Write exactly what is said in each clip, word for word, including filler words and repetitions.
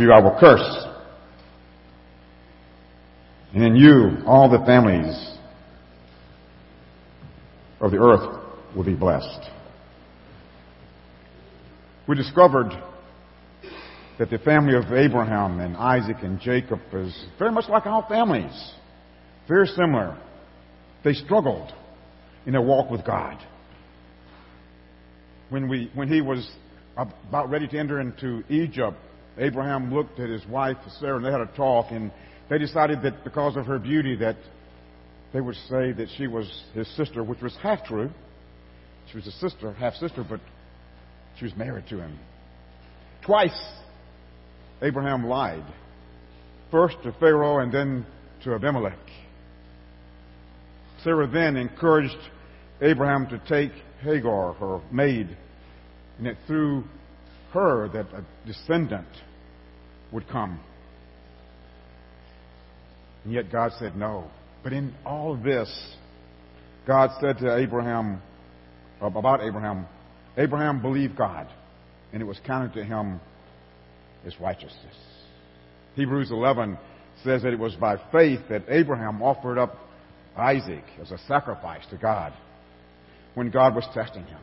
you I will curse. And in you, all the families of the earth will be blessed. We discovered that the family of Abraham and Isaac and Jacob is very much like our families. Very similar. They struggled in their walk with God. When we, when he was about ready to enter into Egypt, Abraham looked at his wife, Sarah, and they had a talk, and they decided that because of her beauty that they would say that she was his sister, which was half true. She was a sister, half-sister, but she was married to him. Twice, Abraham lied. First to Pharaoh and then to Abimelech. Sarah then encouraged Abraham to take Hagar, her maid, and that through her that a descendant would come. And yet God said no. But in all of this, God said to Abraham, about Abraham, Abraham believed God, and it was counted to him as righteousness. Hebrews eleven says that it was by faith that Abraham offered up Isaac as a sacrifice to God when God was testing him.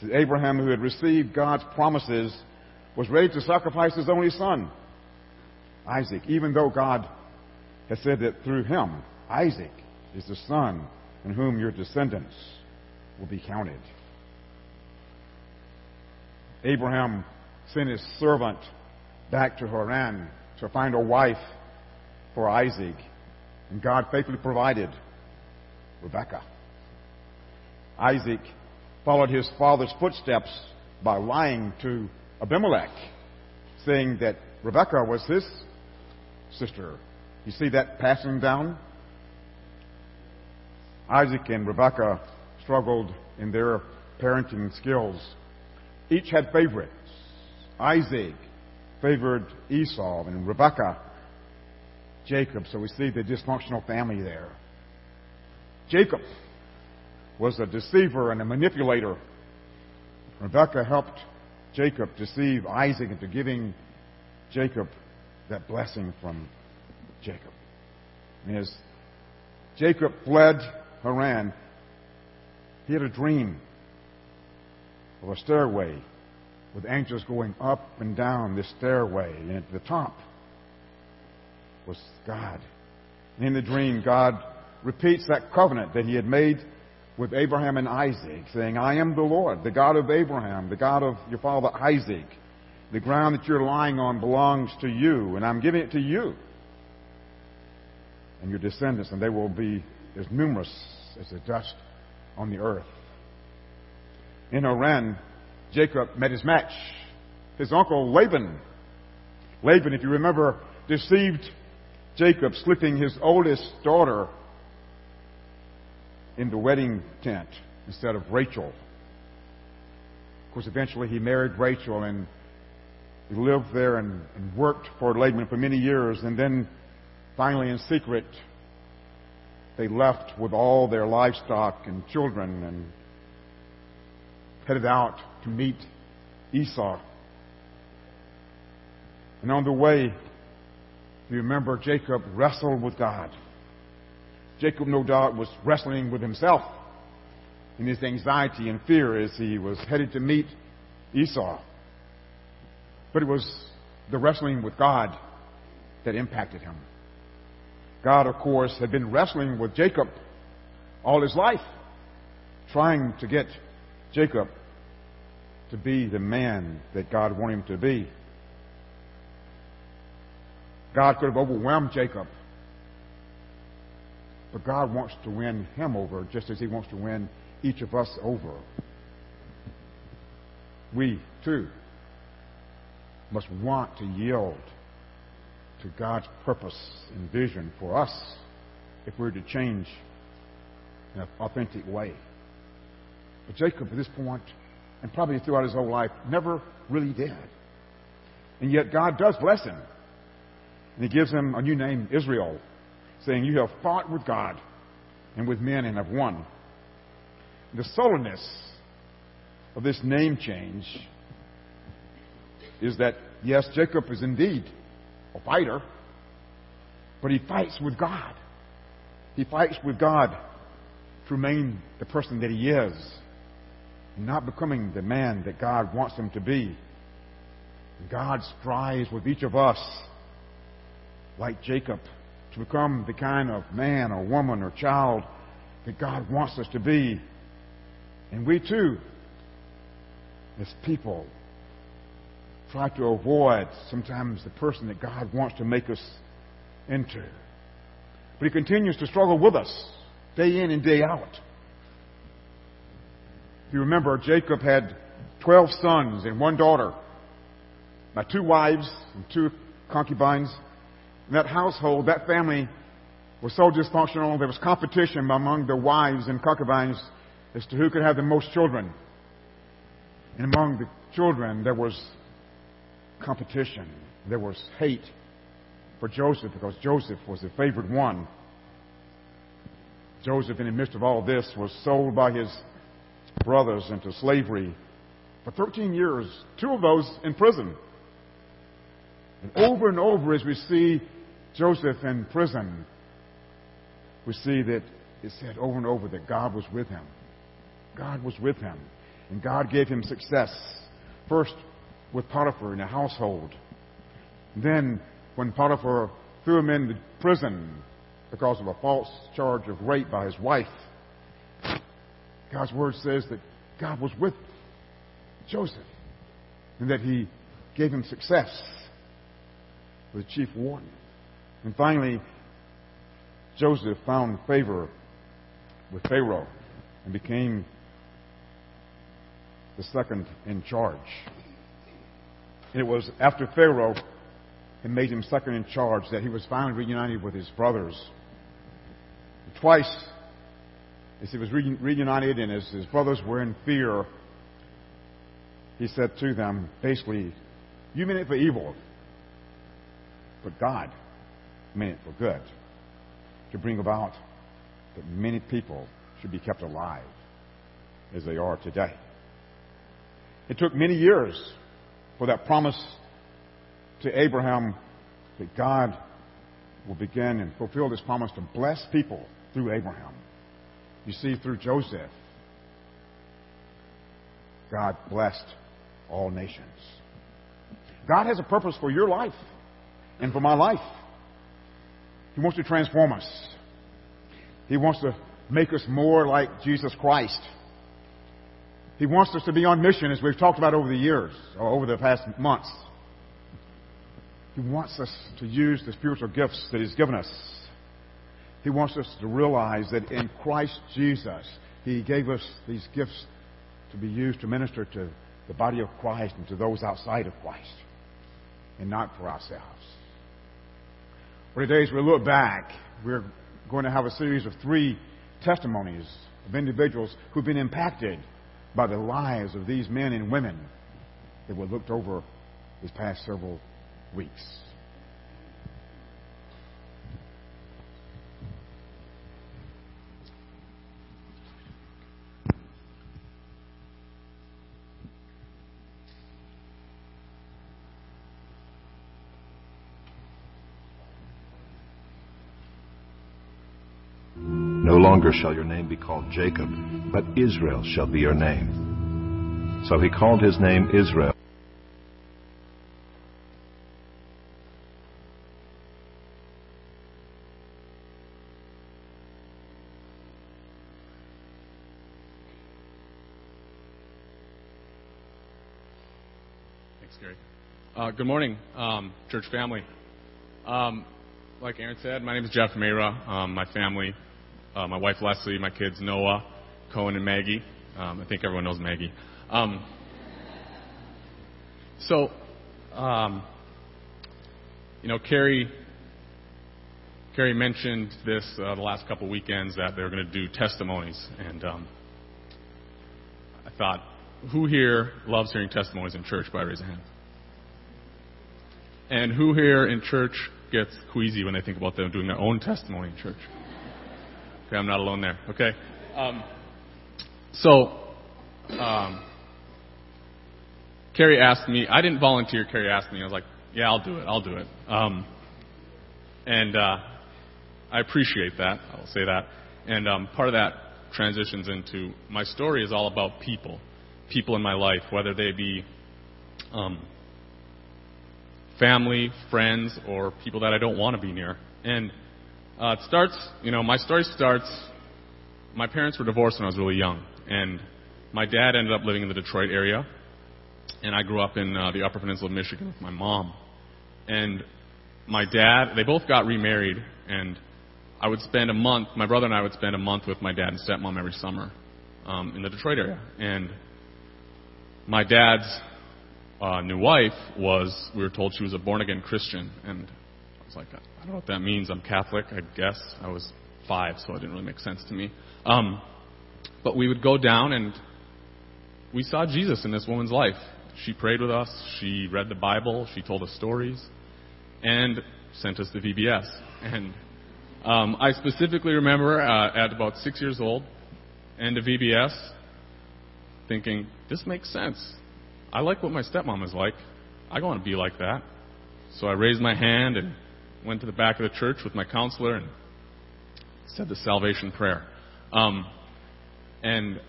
So Abraham, who had received God's promises, was ready to sacrifice his only son, Isaac, even though God has said that through him, Isaac is the son in whom your descendants will be counted. Abraham sent his servant back to Haran to find a wife for Isaac, and God faithfully provided Rebekah. Isaac followed his father's footsteps by lying to Abimelech, saying that Rebekah was his sister. You see that passing down? Isaac and Rebekah struggled in their parenting skills. Each had favorites. Isaac favored Esau and Rebekah, Jacob. So we see the dysfunctional family there. Jacob was a deceiver and a manipulator. Rebekah helped Jacob deceive Isaac into giving Jacob that blessing from Jacob. And as Jacob fled Haran, he had a dream of a stairway with angels going up and down this stairway, and at the top was God. And in the dream, God repeats that covenant that he had made with Abraham and Isaac, saying, I am the Lord, the God of Abraham, the God of your father Isaac. The ground that you're lying on belongs to you, and I'm giving it to you and your descendants, and they will be as numerous as the dust on the earth. In Haran, Jacob met his match, his uncle Laban. Laban, if you remember, deceived Jacob, slipping his oldest daughter in the wedding tent instead of Rachel. Of course, eventually he married Rachel, and he lived there and, and worked for Laban for many years, and then finally in secret they left with all their livestock and children and headed out to meet Esau. And on the way, you remember, Jacob wrestled with God. Jacob, no doubt, was wrestling with himself in his anxiety and fear as he was headed to meet Esau. But it was the wrestling with God that impacted him. God, of course, had been wrestling with Jacob all his life, trying to get Jacob to be the man that God wanted him to be. God could have overwhelmed Jacob, but God wants to win him over just as he wants to win each of us over. We, too, must want to yield to God's purpose and vision for us if we're to change in an authentic way. But Jacob, at this point, and probably throughout his whole life, never really did. And yet God does bless him. And he gives him a new name, Israel, saying, you have fought with God and with men and have won. The sullenness of this name change is that Yes, Jacob is indeed a fighter, but he fights with God. He fights with God to remain the person that he is, not becoming the man that God wants him to be. God strives with each of us, like Jacob, to become the kind of man or woman or child that God wants us to be. And we too, as people, try to avoid sometimes the person that God wants to make us into. But he continues to struggle with us, day in and day out. If you remember, Jacob had twelve sons and one daughter, by two wives and two concubines. And that household, that family, was so dysfunctional, there was competition among the wives and concubines as to who could have the most children. And among the children, there was competition. There was hate for Joseph because Joseph was the favored one. Joseph, in the midst of all this, was sold by his brothers into slavery for thirteen years, two of those in prison. And over and over, as we see Joseph in prison, we see that it said over and over that God was with him. God was with him. And God gave him success. First with Potiphar in the household. And then when Potiphar threw him into prison because of a false charge of rape by his wife, God's word says that God was with Joseph and that he gave him success with the chief warden. And finally, Joseph found favor with Pharaoh and became the second in charge. It was after Pharaoh had made him second in charge that he was finally reunited with his brothers. Twice, as he was re- reunited and as his brothers were in fear, he said to them, basically, you meant it for evil, but God meant it for good, to bring about that many people should be kept alive as they are today. It took many years for that promise to Abraham that God will begin and fulfill this promise to bless people through Abraham. You see, through Joseph, God blessed all nations. God has a purpose for your life and for my life. He wants to transform us. He wants to make us more like Jesus Christ. He wants us to be on mission, as we've talked about over the years, or over the past months. He wants us to use the spiritual gifts that He's given us. He wants us to realize that in Christ Jesus, He gave us these gifts to be used to minister to the body of Christ and to those outside of Christ, and not for ourselves. For today, as we look back, we're going to have a series of three testimonies of individuals who've been impacted by the lives of these men and women that were looked over these past several weeks. No longer shall your name be called Jacob, but Israel shall be your name. So he called his name Israel. Thanks, Gary. Uh, good morning, um, church family. Um, like Aaron said, my name is Jeff Mayra. Um, my family, uh, my wife Leslie, my kids Noah, Cohen and Maggie. Um, I think everyone knows Maggie. Um, so, um, you know, Carrie, Carrie mentioned this uh, the last couple weekends that they were going to do testimonies. And um, I thought, who here loves hearing testimonies in church? By raise a hand. And who here in church gets queasy when they think about them doing their own testimony in church? Okay, I'm not alone there. Okay. Um, So, um, Carrie asked me. I didn't volunteer. Carrie asked me. I was like, yeah, I'll do it. I'll do it. Um, and uh, I appreciate that. I will say that. And um, part of that transitions into my story is all about people, people in my life, whether they be um, family, friends, or people that I don't want to be near. And uh, it starts, you know, my story starts, my parents were divorced when I was really young. And my dad ended up living in the Detroit area. And I grew up in uh, the Upper Peninsula of Michigan with my mom. And my dad, they both got remarried. And I would spend a month, my brother and I would spend a month with my dad and stepmom every summer um, in the Detroit area. And my dad's uh, new wife was, we were told she was a born-again Christian. And I was like, I don't know what that means. I'm Catholic, I guess. I was five, so it didn't really make sense to me. Um, but we would go down and we saw Jesus in this woman's life. She prayed with us. She read the Bible. She told us stories and sent us to V B S. And Um, I specifically remember uh, at about six years old and a V B S thinking, this makes sense. I like what my stepmom is like. I don't want to be like that. So I raised my hand and went to the back of the church with my counselor and said the salvation prayer. Um, and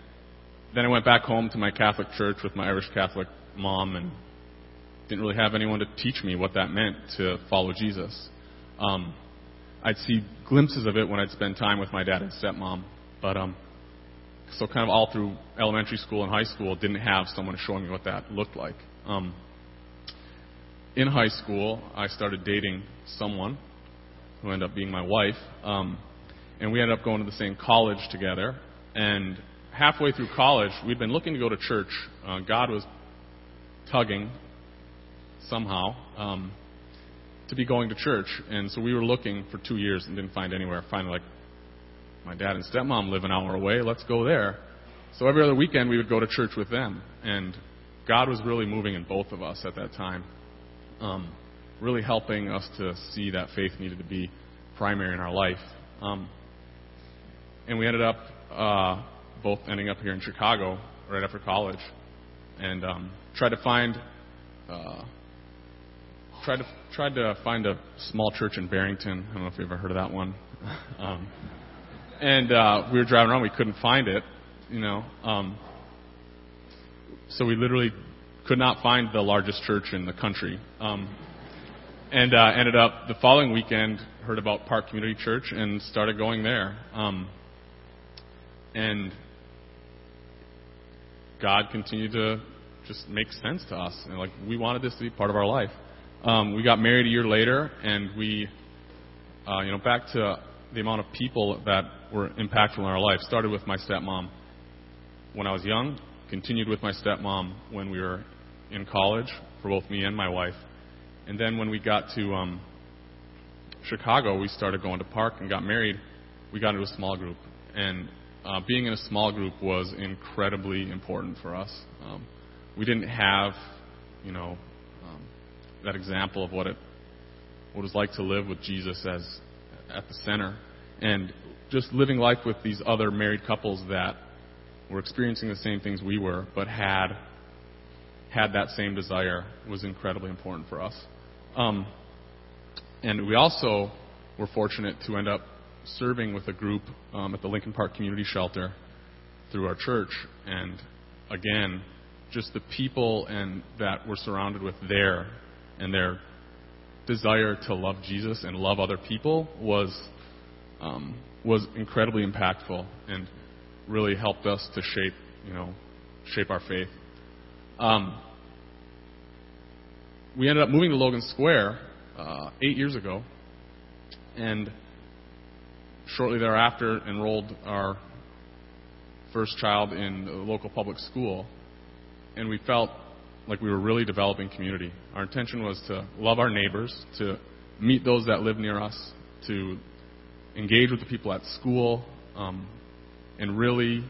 then I went back home to my Catholic church with my Irish Catholic mom and didn't really have anyone to teach me what that meant to follow Jesus. Um I'd see glimpses of it when I'd spend time with my dad and stepmom. But um, so kind of all through elementary school and high school, didn't have someone showing me what that looked like. Um, in high school, I started dating someone who ended up being my wife. Um, and we ended up going to the same college together. And halfway through college, we'd been looking to go to church. Uh, God was tugging somehow. Um to be going to church. And so we were looking for two years and didn't find anywhere. Finally, like, my dad and stepmom live an hour away. Let's go there. So every other weekend, we would go to church with them. And God was really moving in both of us at that time, um, really helping us to see that faith needed to be primary in our life. Um, and we ended up uh, both ending up here in Chicago right after college and um, tried to find... Uh, Tried to, tried to find a small church in Barrington. I don't know if you've ever heard of that one. Um, and uh, we were driving around. We couldn't find it, you know. Um, so we literally could not find the largest church in the country. Um, and uh, ended up the following weekend, heard about Park Community Church and started going there. Um, and God continued to just make sense to us. And, like, we wanted this to be part of our life. Um, we got married a year later, and we, uh, you know, back to the amount of people that were impactful in our life. Started with my stepmom when I was young, continued with my stepmom when we were in college for both me and my wife. And then when we got to um, Chicago, we started going to Park and got married. We got into a small group, and uh, being in a small group was incredibly important for us. Um, we didn't have, you know, that example of what it what it's like to live with Jesus as at the center, and just living life with these other married couples that were experiencing the same things we were, but had had that same desire, was incredibly important for us. Um, and we also were fortunate to end up serving with a group um, at the Lincoln Park Community Shelter through our church, and again, just the people and that we're surrounded with there. And their desire to love Jesus and love other people was um, was incredibly impactful and really helped us to shape, you know, shape our faith. Um, we ended up moving to Logan Square uh, eight years ago, and shortly thereafter enrolled our first child in the local public school, and we felt like we were really developing community. Our intention was to love our neighbors, to meet those that live near us, to engage with the people at school, um, and really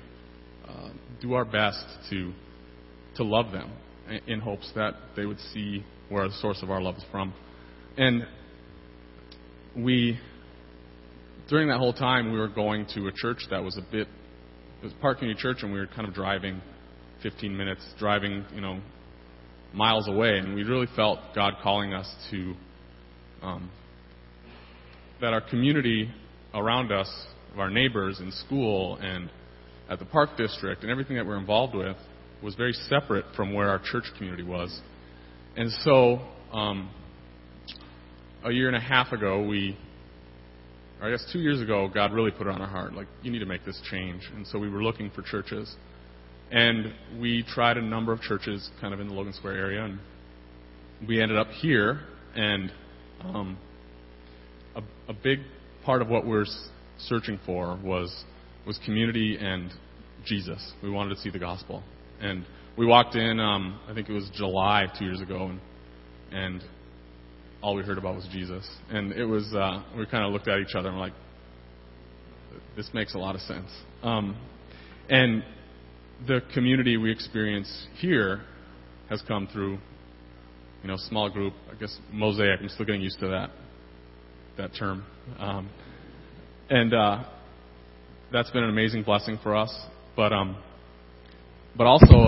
uh, do our best to to love them in hopes that they would see where the source of our love is from. And we, during that whole time, we were going to a church that was a bit, it was Park Community Church, and we were kind of driving fifteen minutes, driving, you know, miles away, and we really felt God calling us to um, that our community around us, of our neighbors in school and at the park district and everything that we're involved with, was very separate from where our church community was. And so um, a year and a half ago, we, or I guess two years ago, God really put it on our heart, like, you need to make this change. And so we were looking for churches. And we tried a number of churches kind of in the Logan Square area, and we ended up here. And um, a, a big part of what we're searching for was was community and Jesus. We wanted to see the gospel. And we walked in, um, I think it was July two years ago, and, and all we heard about was Jesus. And it was, uh, we kind of looked at each other and we're like, this makes a lot of sense. Um, and the community we experience here has come through, you know, small group, I guess mosaic. I'm still getting used to that that term. Um, and uh, that's been an amazing blessing for us. But um, but also,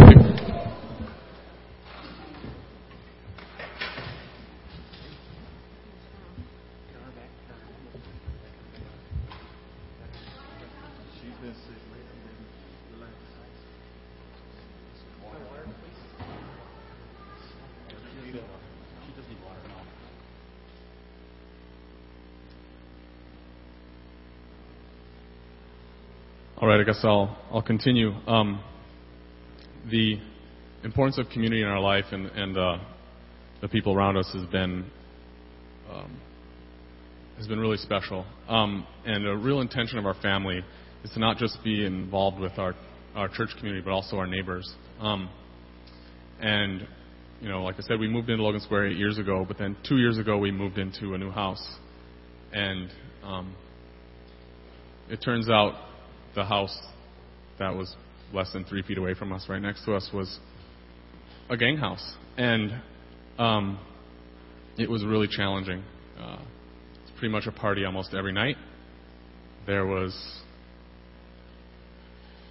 all right, I guess I'll I'll continue. Um, the importance of community in our life and and uh, the people around us has been um, has been really special. Um, and a real intention of our family is to not just be involved with our our church community, but also our neighbors. Um, and you know, like I said, we moved into Logan Square eight years ago, but then two years ago we moved into a new house, and um, it turns out the house that was less than three feet away from us, right next to us, was a gang house. And um, it was really challenging. Uh, it's pretty much a party almost every night. There was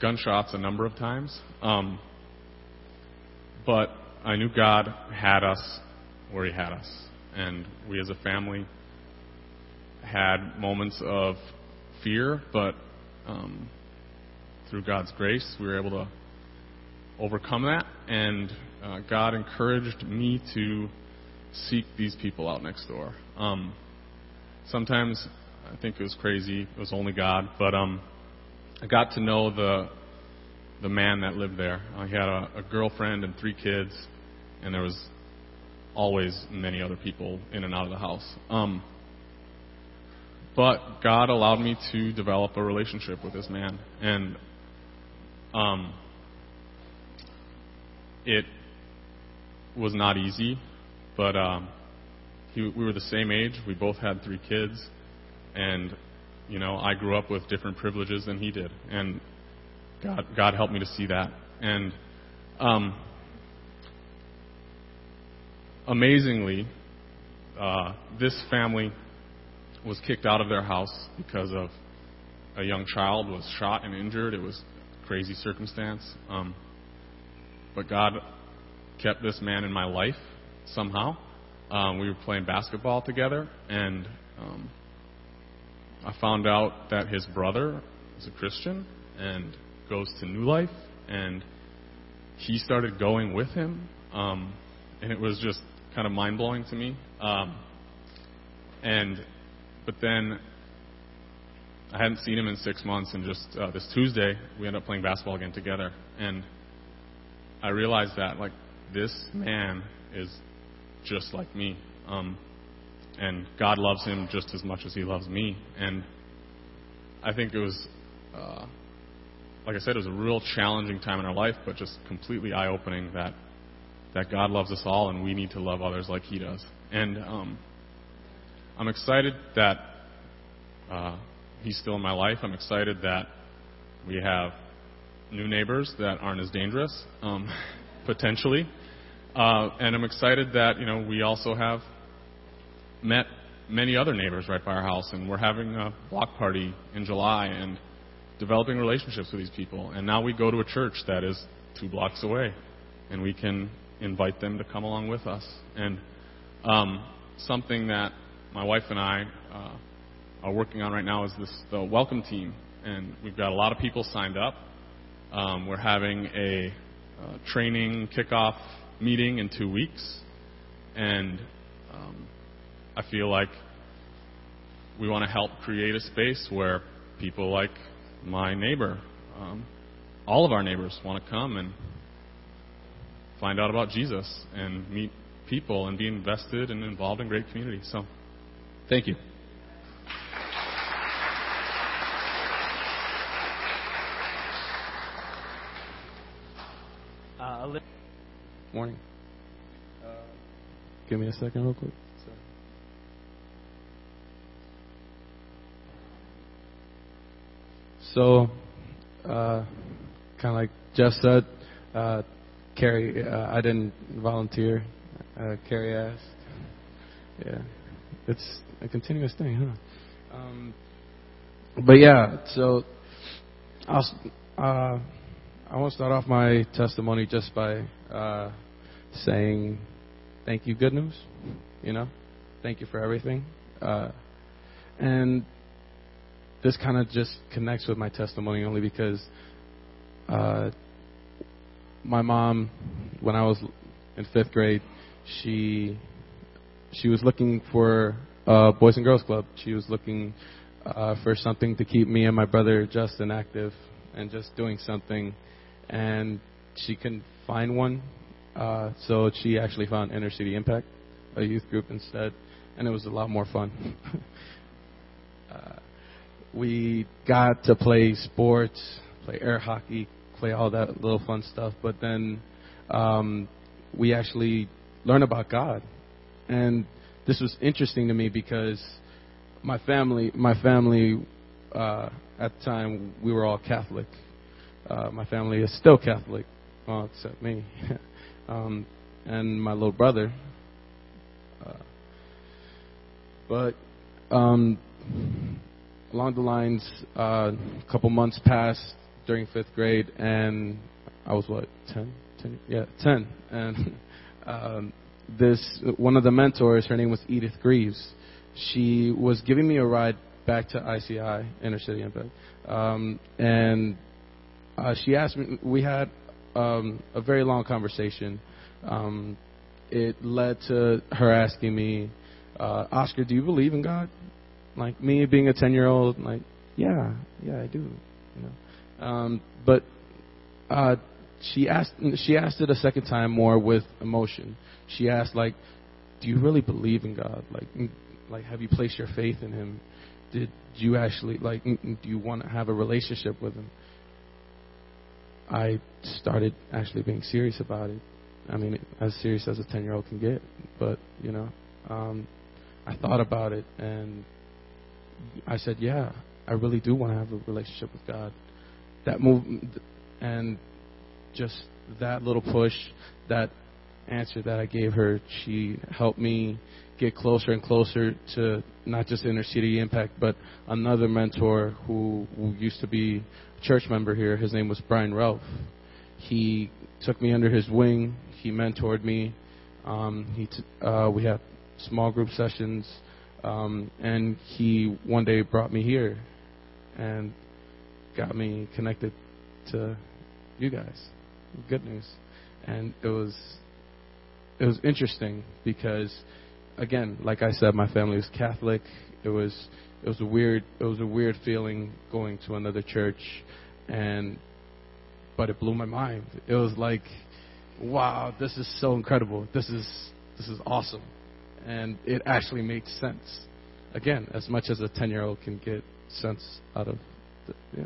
gunshots a number of times. Um, but I knew God had us where he had us. And we as a family had moments of fear, but Um, through God's grace, we were able to overcome that, and uh, God encouraged me to seek these people out next door. Um, sometimes, I think it was crazy, it was only God, but um, I got to know the the man that lived there. Uh, he had a, a girlfriend and three kids, and there was always many other people in and out of the house. Um But God allowed me to develop a relationship with this man, and um, it was not easy. But um, he, we were the same age; we both had three kids, and you know, I grew up with different privileges than he did, and God, God helped me to see that. And um, amazingly, uh, this family was kicked out of their house because of a young child was shot and injured. It was a crazy circumstance. Um, but God kept this man in my life somehow. Um, we were playing basketball together, and um, I found out that his brother is a Christian and goes to New Life, and he started going with him. Um, and it was just kind of mind-blowing to me. Um, and But then I hadn't seen him in six months, and just uh, this Tuesday we ended up playing basketball again together. And I realized that, like, this man is just like me. Um, and God loves him just as much as he loves me. And I think it was, uh, like I said, it was a real challenging time in our life, but just completely eye-opening that, that God loves us all, and we need to love others like he does. And um I'm excited that uh, he's still in my life. I'm excited that we have new neighbors that aren't as dangerous, um, potentially. Uh, and I'm excited that, you know, we also have met many other neighbors right by our house, and we're having a block party in July and developing relationships with these people. And now we go to a church that is two blocks away, and we can invite them to come along with us. And um, something that my wife and I uh, are working on right now is this the welcome team. And we've got a lot of people signed up. Um, we're having a uh, training kickoff meeting in two weeks. And um, I feel like we want to help create a space where people like my neighbor, um, all of our neighbors, want to come and find out about Jesus and meet people and be invested and involved in great community. So, thank you. Uh, li- Morning. Uh, Give me a second real quick. So, uh, kind of like Jeff said, uh, Carrie, uh, I didn't volunteer. Uh, Carrie asked. Yeah, it's a continuous thing, huh? Um, but yeah, so I'll, uh, I want to start off my testimony just by uh, saying thank you, Good News. You know, thank you for everything. Uh, and this kind of just connects with my testimony only because uh, my mom, when I was in fifth grade, she she was looking for a Boys and Girls Club. She was looking uh, for something to keep me and my brother Justin active and just doing something. And she couldn't find one, uh, so she actually found Inner City Impact, a youth group instead, and it was a lot more fun. uh, We got to play sports, play air hockey, play all that little fun stuff. But then um, we actually learned about God. And this was interesting to me because my family, my family uh, at the time, we were all Catholic. Uh, my family is still Catholic, well, except me um, and my little brother. Uh, but... Um, Along the lines, uh, a couple months passed during fifth grade, and I was, what, ten? ten? Yeah, ten. And um, this one of the mentors, her name was Edith Greaves. She was giving me a ride back to I C I, Inner City Impact. Um, and uh, she asked me, we had um, a very long conversation. Um, it led to her asking me, uh, Oscar, do you believe in God? Like, me being a ten-year-old, like, yeah, yeah, I do, you know. Um, but uh, she asked she asked it a second time more with emotion. She asked, like, do you really believe in God? Like, like have you placed your faith in him? Did you actually, like, do you want to have a relationship with him? I started actually being serious about it. I mean, as serious as a ten-year-old can get. But, you know, um, I thought about it, and I said, yeah, I really do want to have a relationship with God. That move, and just that little push, that answer that I gave her, she helped me get closer and closer to not just Inner City Impact, but another mentor who, who used to be a church member here. His name was Brian Ralph. He took me under his wing. He mentored me. Um, he t- uh, we had small group sessions. Um, and he one day brought me here and got me connected to you guys. Good News. And it was it was interesting because, again, like I said, my family was Catholic. It was it was a weird it was a weird feeling going to another church, and but it blew my mind. It was like, wow, this is so incredible. This is this is awesome. And it actually made sense. Again, as much as a ten-year-old can get sense out of the, yeah.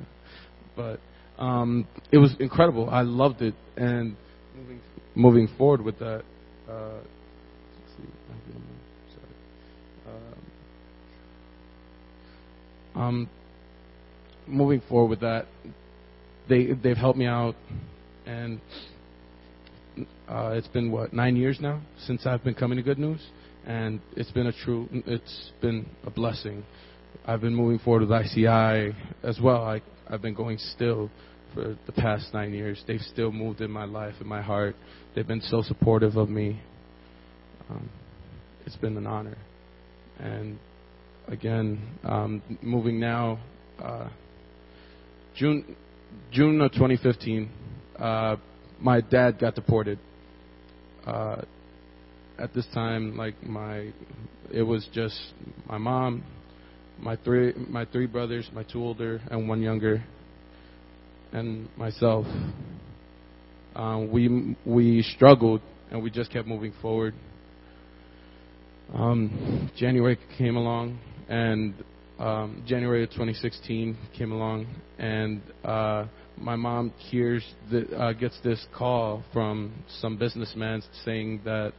But um, it was incredible. I loved it. And moving moving forward with that, uh, let's see, sorry. Um, um, moving forward with that, they they've helped me out, and uh, it's been what nine years now since I've been coming to Good News. And it's been a true, it's been a blessing. I've been moving forward with I C I as well. I, I've been going still for the past nine years. They've still moved in my life, in my heart. They've been so supportive of me. Um, it's been an honor. And again, um, moving now, uh, June June of twenty fifteen, uh, my dad got deported. Uh, at this time, like my, it was just my mom, my three my three brothers, my two older and one younger, and myself. Um, we we struggled and we just kept moving forward. Um, January came along, and um, January of twenty sixteen came along, and uh, my mom hears the, uh, gets this call from some businessman saying that,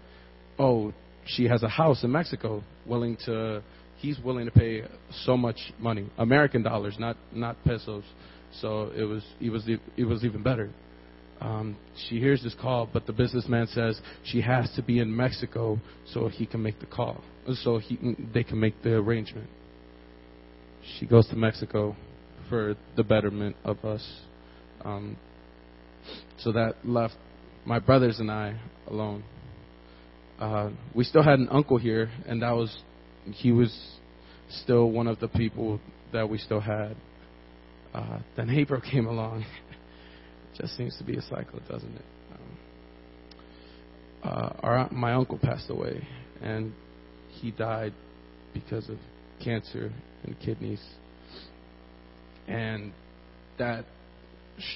oh, she has a house in Mexico, willing to, he's willing to pay so much money, American dollars, not not pesos. So it was it was it was even better. Um, she hears this call, but the businessman says she has to be in Mexico so he can make the call, so he they can make the arrangement. She goes to Mexico for the betterment of us. Um, so that left my brothers and I alone. Uh, we still had an uncle here, and that was he was still one of the people that we still had. Uh, then April came along. Just seems to be a cycle, doesn't it? Um, uh, our, my uncle passed away, and he died because of cancer and kidneys. And that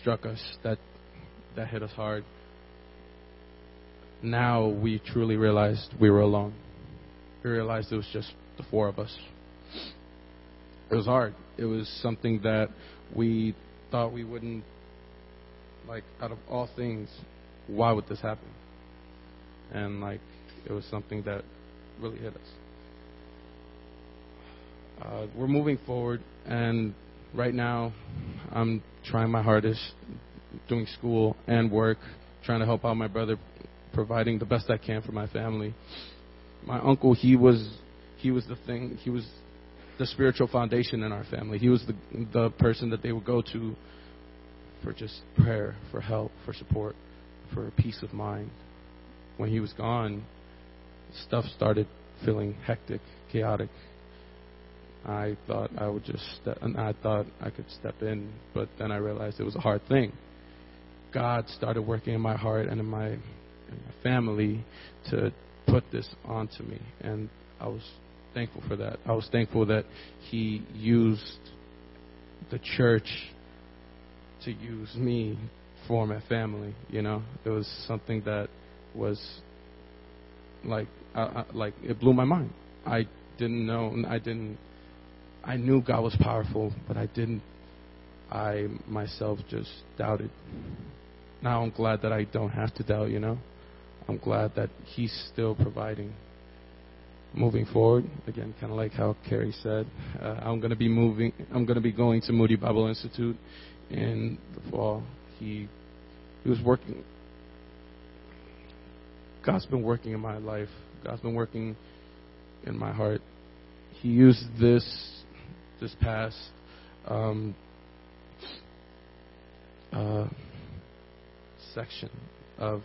struck us. That that hit us hard. Now we truly realized we were alone. We realized it was just the four of us. It was hard. It was something that we thought we wouldn't. Like, out of all things, why would this happen? And, like, it was something that really hit us. Uh, we're moving forward, and right now I'm trying my hardest, doing school and work, trying to help out my brother, providing the best I can for my family. My uncle, he was he was the thing, he was the spiritual foundation in our family. He was the the person that they would go to for just prayer, for help, for support, for peace of mind. When he was gone, stuff started feeling hectic, chaotic. I thought I would just, step, and I thought I could step in, but then I realized it was a hard thing. God started working in my heart and in my, in my family to put this onto me, and I was thankful for that. I was thankful that He used the church to use me for my family, you know. It was something that was like, I, I, like it blew my mind. I didn't know, I didn't, I knew God was powerful, but I didn't, I myself just doubted. Now I'm glad that I don't have to doubt, you know. I'm glad that He's still providing. Moving forward, again, kind of like how Carrie said, uh, I'm going to be moving, I'm going to be going to Moody Bible Institute in the fall. He he was working. God's been working in my life. God's been working in my heart. He used this this past um, uh, section of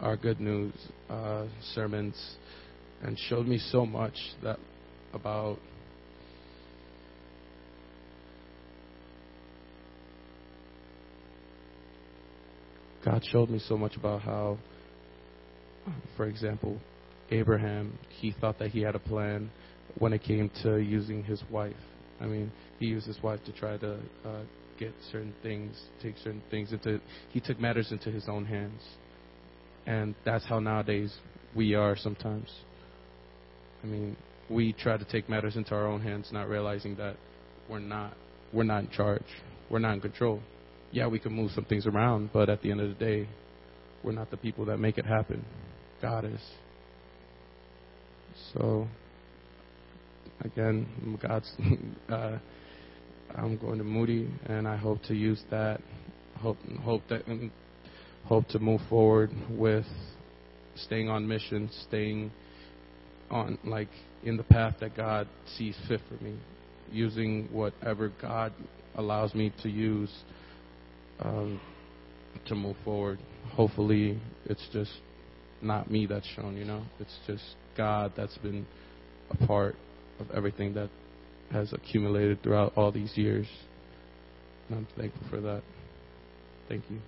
our Good News uh, sermons and showed me so much that about God showed me so much about how, for example, Abraham, he thought that he had a plan when it came to using his wife. I mean, he used his wife to try to uh, get certain things, take certain things into, he took matters into his own hands. And that's how nowadays we are sometimes. I mean, we try to take matters into our own hands, not realizing that we're not, we're not in charge. We're not in control. Yeah, we can move some things around, but at the end of the day, we're not the people that make it happen. God is. So, again, God's. Uh, I'm going to Moody, and I hope to use that. Hope, hope that, hope to move forward with staying on mission, staying on like in the path that God sees fit for me, using whatever God allows me to use um, to move forward. Hopefully, it's just not me that's shown, you know. It's just God that's been a part of everything that has accumulated throughout all these years. And I'm thankful for that. Thank you.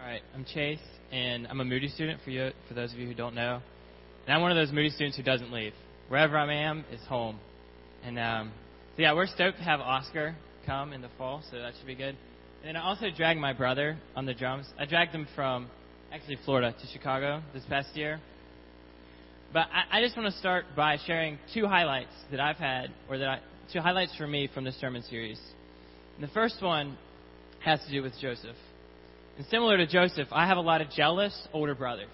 All right, I'm Chase, and I'm a Moody student for you, for those of you who don't know. And I'm one of those Moody students who doesn't leave. Wherever I am is home. And um, so, yeah, we're stoked to have Oscar come in the fall, so that should be good. And then I also dragged my brother on the drums. I dragged him from, actually, Florida to Chicago this past year. But I, I just want to start by sharing two highlights that I've had, or that I, two highlights for me from this sermon series. And the first one has to do with Joseph. And similar to Joseph, I have a lot of jealous older brothers.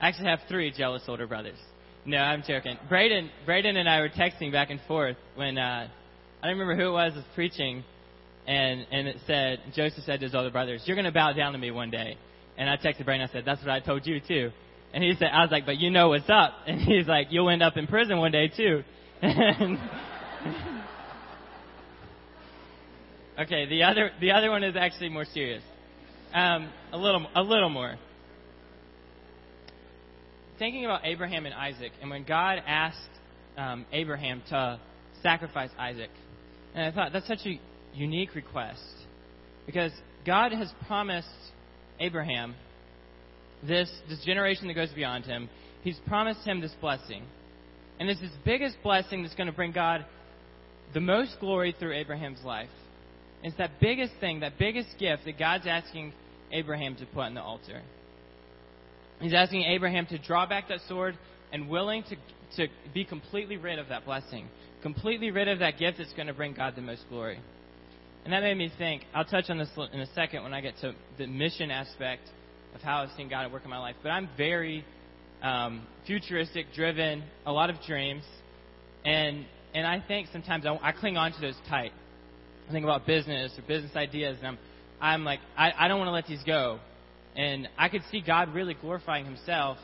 I actually have three jealous older brothers. No, I'm joking. Brayden, Brayden and I were texting back and forth when uh, I don't remember who it was was preaching, and, and it said, Joseph said to his older brothers, "You're going to bow down to me one day." And I texted Brayden, I said, "That's what I told you too." And he said, I was like, "But you know what's up." And he's like, "You'll end up in prison one day too." And okay, the other the other one is actually more serious, um, a little a little more. Thinking about Abraham and Isaac, and when God asked um, Abraham to sacrifice Isaac, and I thought that's such a unique request, because God has promised Abraham this this generation that goes beyond him. He's promised him this blessing, and it's his biggest blessing that's going to bring God the most glory through Abraham's life. It's that biggest thing, that biggest gift that God's asking Abraham to put on the altar. He's asking Abraham to draw back that sword and willing to to be completely rid of that blessing, completely rid of that gift that's going to bring God the most glory. And that made me think, I'll touch on this in a second when I get to the mission aspect of how I've seen God at work in my life. But I'm very um, futuristic, driven, a lot of dreams. And and I think sometimes I, I cling on to those tight. I think about business or business ideas, and I'm, I'm like, I, I don't want to let these go. And I could see God really glorifying himself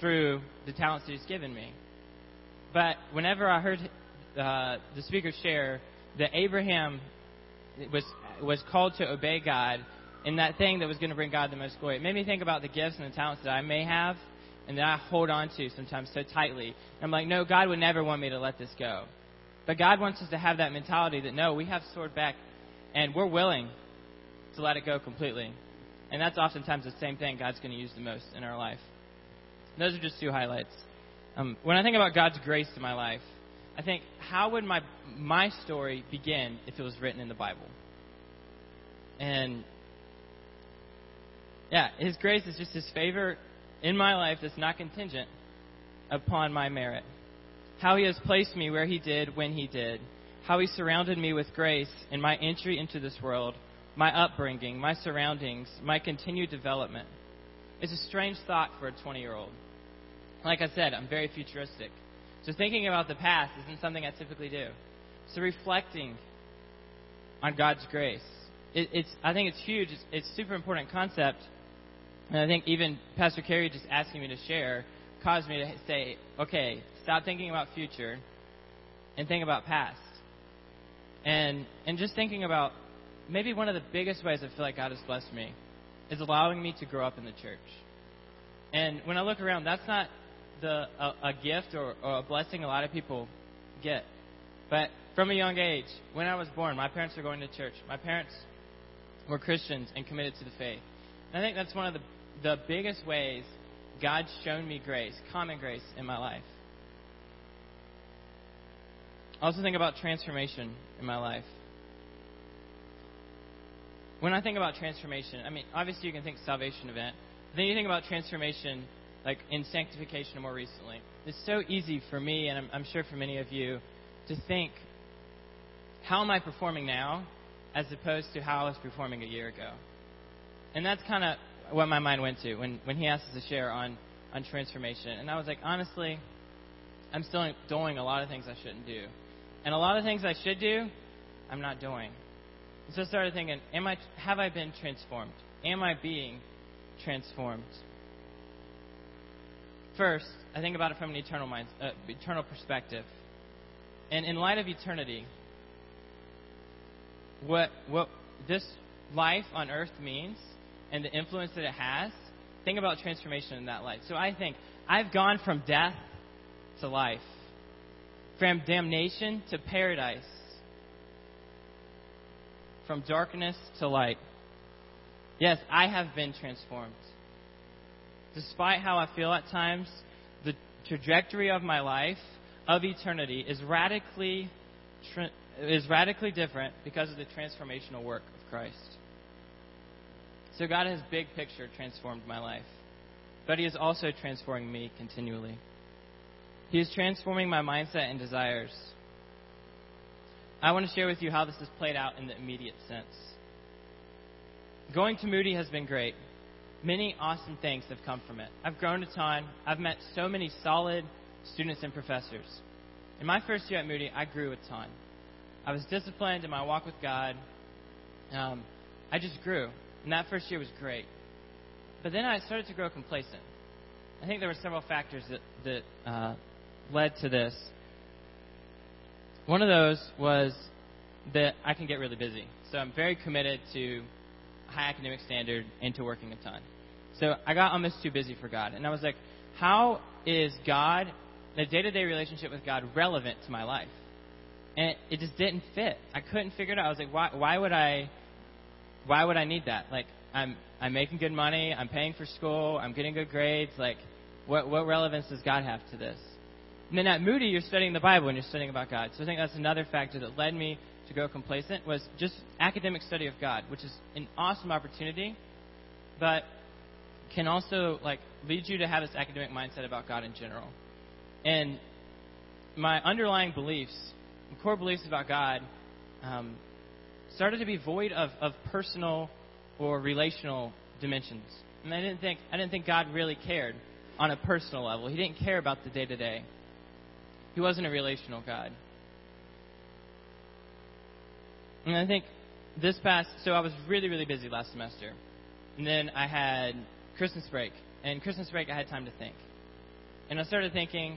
through the talents that he's given me. But whenever I heard uh, the speaker share that Abraham was was called to obey God in that thing that was going to bring God the most glory, it made me think about the gifts and the talents that I may have and that I hold on to sometimes so tightly. And I'm like, no, God would never want me to let this go. But God wants us to have that mentality that, no, we have sword back and we're willing to let it go completely. And that's oftentimes the same thing God's going to use the most in our life. Those are just two highlights. Um, when I think about God's grace in my life, I think, how would my my story begin if it was written in the Bible? And, yeah, his grace is just his favor in my life that's not contingent upon my merit. How he has placed me where he did when he did. How he surrounded me with grace in my entry into this world, my upbringing, my surroundings, my continued development. It's a strange thought for a twenty-year-old. Like I said, I'm very futuristic. So thinking about the past isn't something I typically do. So reflecting on God's grace, it, it's I think it's huge. It's, it's a super important concept. And I think even Pastor Carrie just asking me to share caused me to say, okay, stop thinking about future and think about past. And and just thinking about, maybe one of the biggest ways I feel like God has blessed me is allowing me to grow up in the church. And when I look around, that's not the a, a gift or, or a blessing a lot of people get. But from a young age, when I was born, my parents were going to church. My parents were Christians and committed to the faith. And I think that's one of the, the biggest ways God's shown me grace, common grace in my life. I also think about transformation in my life. When I think about transformation, I mean, obviously you can think salvation event. But then you think about transformation, like in sanctification more recently. It's so easy for me, and I'm, I'm sure for many of you, to think, how am I performing now as opposed to how I was performing a year ago? And that's kind of what my mind went to when, when he asked us to share on, on transformation. And I was like, honestly, I'm still doing a lot of things I shouldn't do. And a lot of things I should do, I'm not doing. So I started thinking, am I, have I been transformed? Am I being transformed? First, I think about it from an eternal mind, uh, eternal perspective. And in light of eternity, what what this life on earth means and the influence that it has, think about transformation in that light. So I think, I've gone from death to life, from damnation to paradise, from darkness to light. Yes, I have been transformed. Despite how I feel at times, the trajectory of my life, of eternity, is radically tra- is radically different because of the transformational work of Christ. So God has, big picture, transformed my life. But He is also transforming me continually. He is transforming my mindset and desires. I want to share with you how this has played out in the immediate sense. Going to Moody has been great. Many awesome things have come from it. I've grown a ton. I've met so many solid students and professors. In my first year at Moody, I grew a ton. I was disciplined in my walk with God. Um, I just grew. And that first year was great. But then I started to grow complacent. I think there were several factors that, that uh, led to this. One of those was that I can get really busy. So I'm very committed to high academic standard and to working a ton. So I got almost too busy for God. And I was like, how is God, the day-to-day relationship with God, relevant to my life? And it, it just didn't fit. I couldn't figure it out. I was like, why, why would I, why would I need that? Like, I'm, I'm making good money. I'm paying for school. I'm getting good grades. Like, what, what relevance does God have to this? And then at Moody, you're studying the Bible and you're studying about God. So I think that's another factor that led me to grow complacent, was just academic study of God, which is an awesome opportunity, but can also like lead you to have this academic mindset about God in general. And my underlying beliefs, my core beliefs about God, um, started to be void of, of personal or relational dimensions. And I didn't think I didn't think God really cared on a personal level. He didn't care about the day to day. He wasn't a relational God. And I think this past, so I was really, really busy last semester. And then I had Christmas break. And Christmas break, I had time to think. And I started thinking,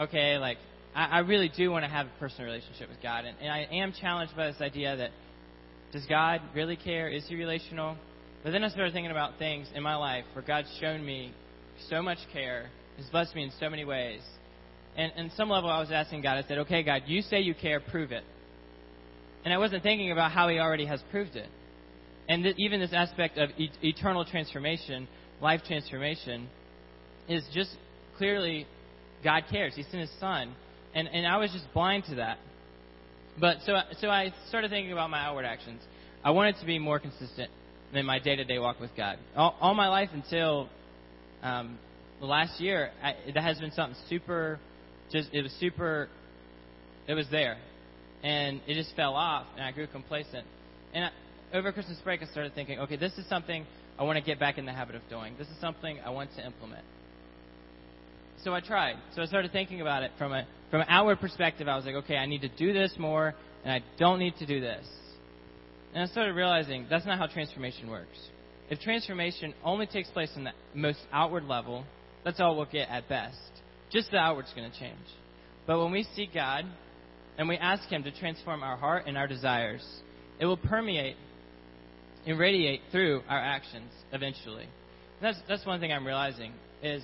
okay, like, I, I really do want to have a personal relationship with God. And, and I am challenged by this idea that, does God really care? Is He relational? But then I started thinking about things in my life where God's shown me so much care, has blessed me in so many ways. And on some level, I was asking God, I said, okay, God, You say You care, prove it. And I wasn't thinking about how He already has proved it. And th- even this aspect of e- eternal transformation, life transformation, is just clearly God cares. He sent His Son. And and I was just blind to that. But so, so I started thinking about my outward actions. I wanted to be more consistent in my day-to-day walk with God. All, all my life until um, last year, I, that has been something super, just, it was super, it was there. And it just fell off, and I grew complacent. And I, over Christmas break, I started thinking, okay, this is something I want to get back in the habit of doing. This is something I want to implement. So I tried. So I started thinking about it from a from an outward perspective. I was like, okay, I need to do this more, and I don't need to do this. And I started realizing that's not how transformation works. If transformation only takes place on the most outward level, that's all we'll get at best. Just the outward's going to change. But when we see God and we ask Him to transform our heart and our desires, it will permeate and radiate through our actions eventually. And that's that's one thing I'm realizing is,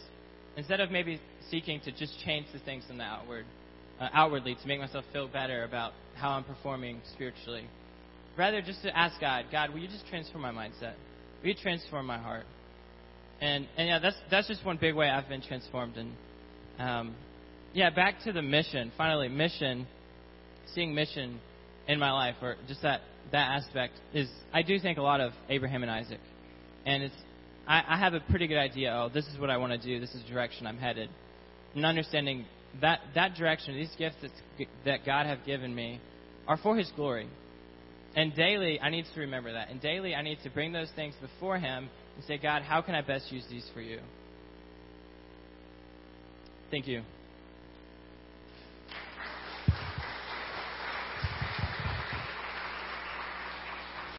instead of maybe seeking to just change the things in the outward, uh, outwardly to make myself feel better about how I'm performing spiritually, rather just to ask God, God, will You just transform my mindset? Will You transform my heart? And and yeah, that's that's just one big way I've been transformed. And um, yeah, back to the mission. Finally, mission. Seeing mission in my life, or just that, that aspect, is I do think a lot of Abraham and Isaac. And it's I, I have a pretty good idea, oh, this is what I want to do, this is the direction I'm headed. And understanding that that direction, these gifts that's, that God have given me, are for His glory. And daily, I need to remember that. And daily, I need to bring those things before Him and say, God, how can I best use these for You? Thank you.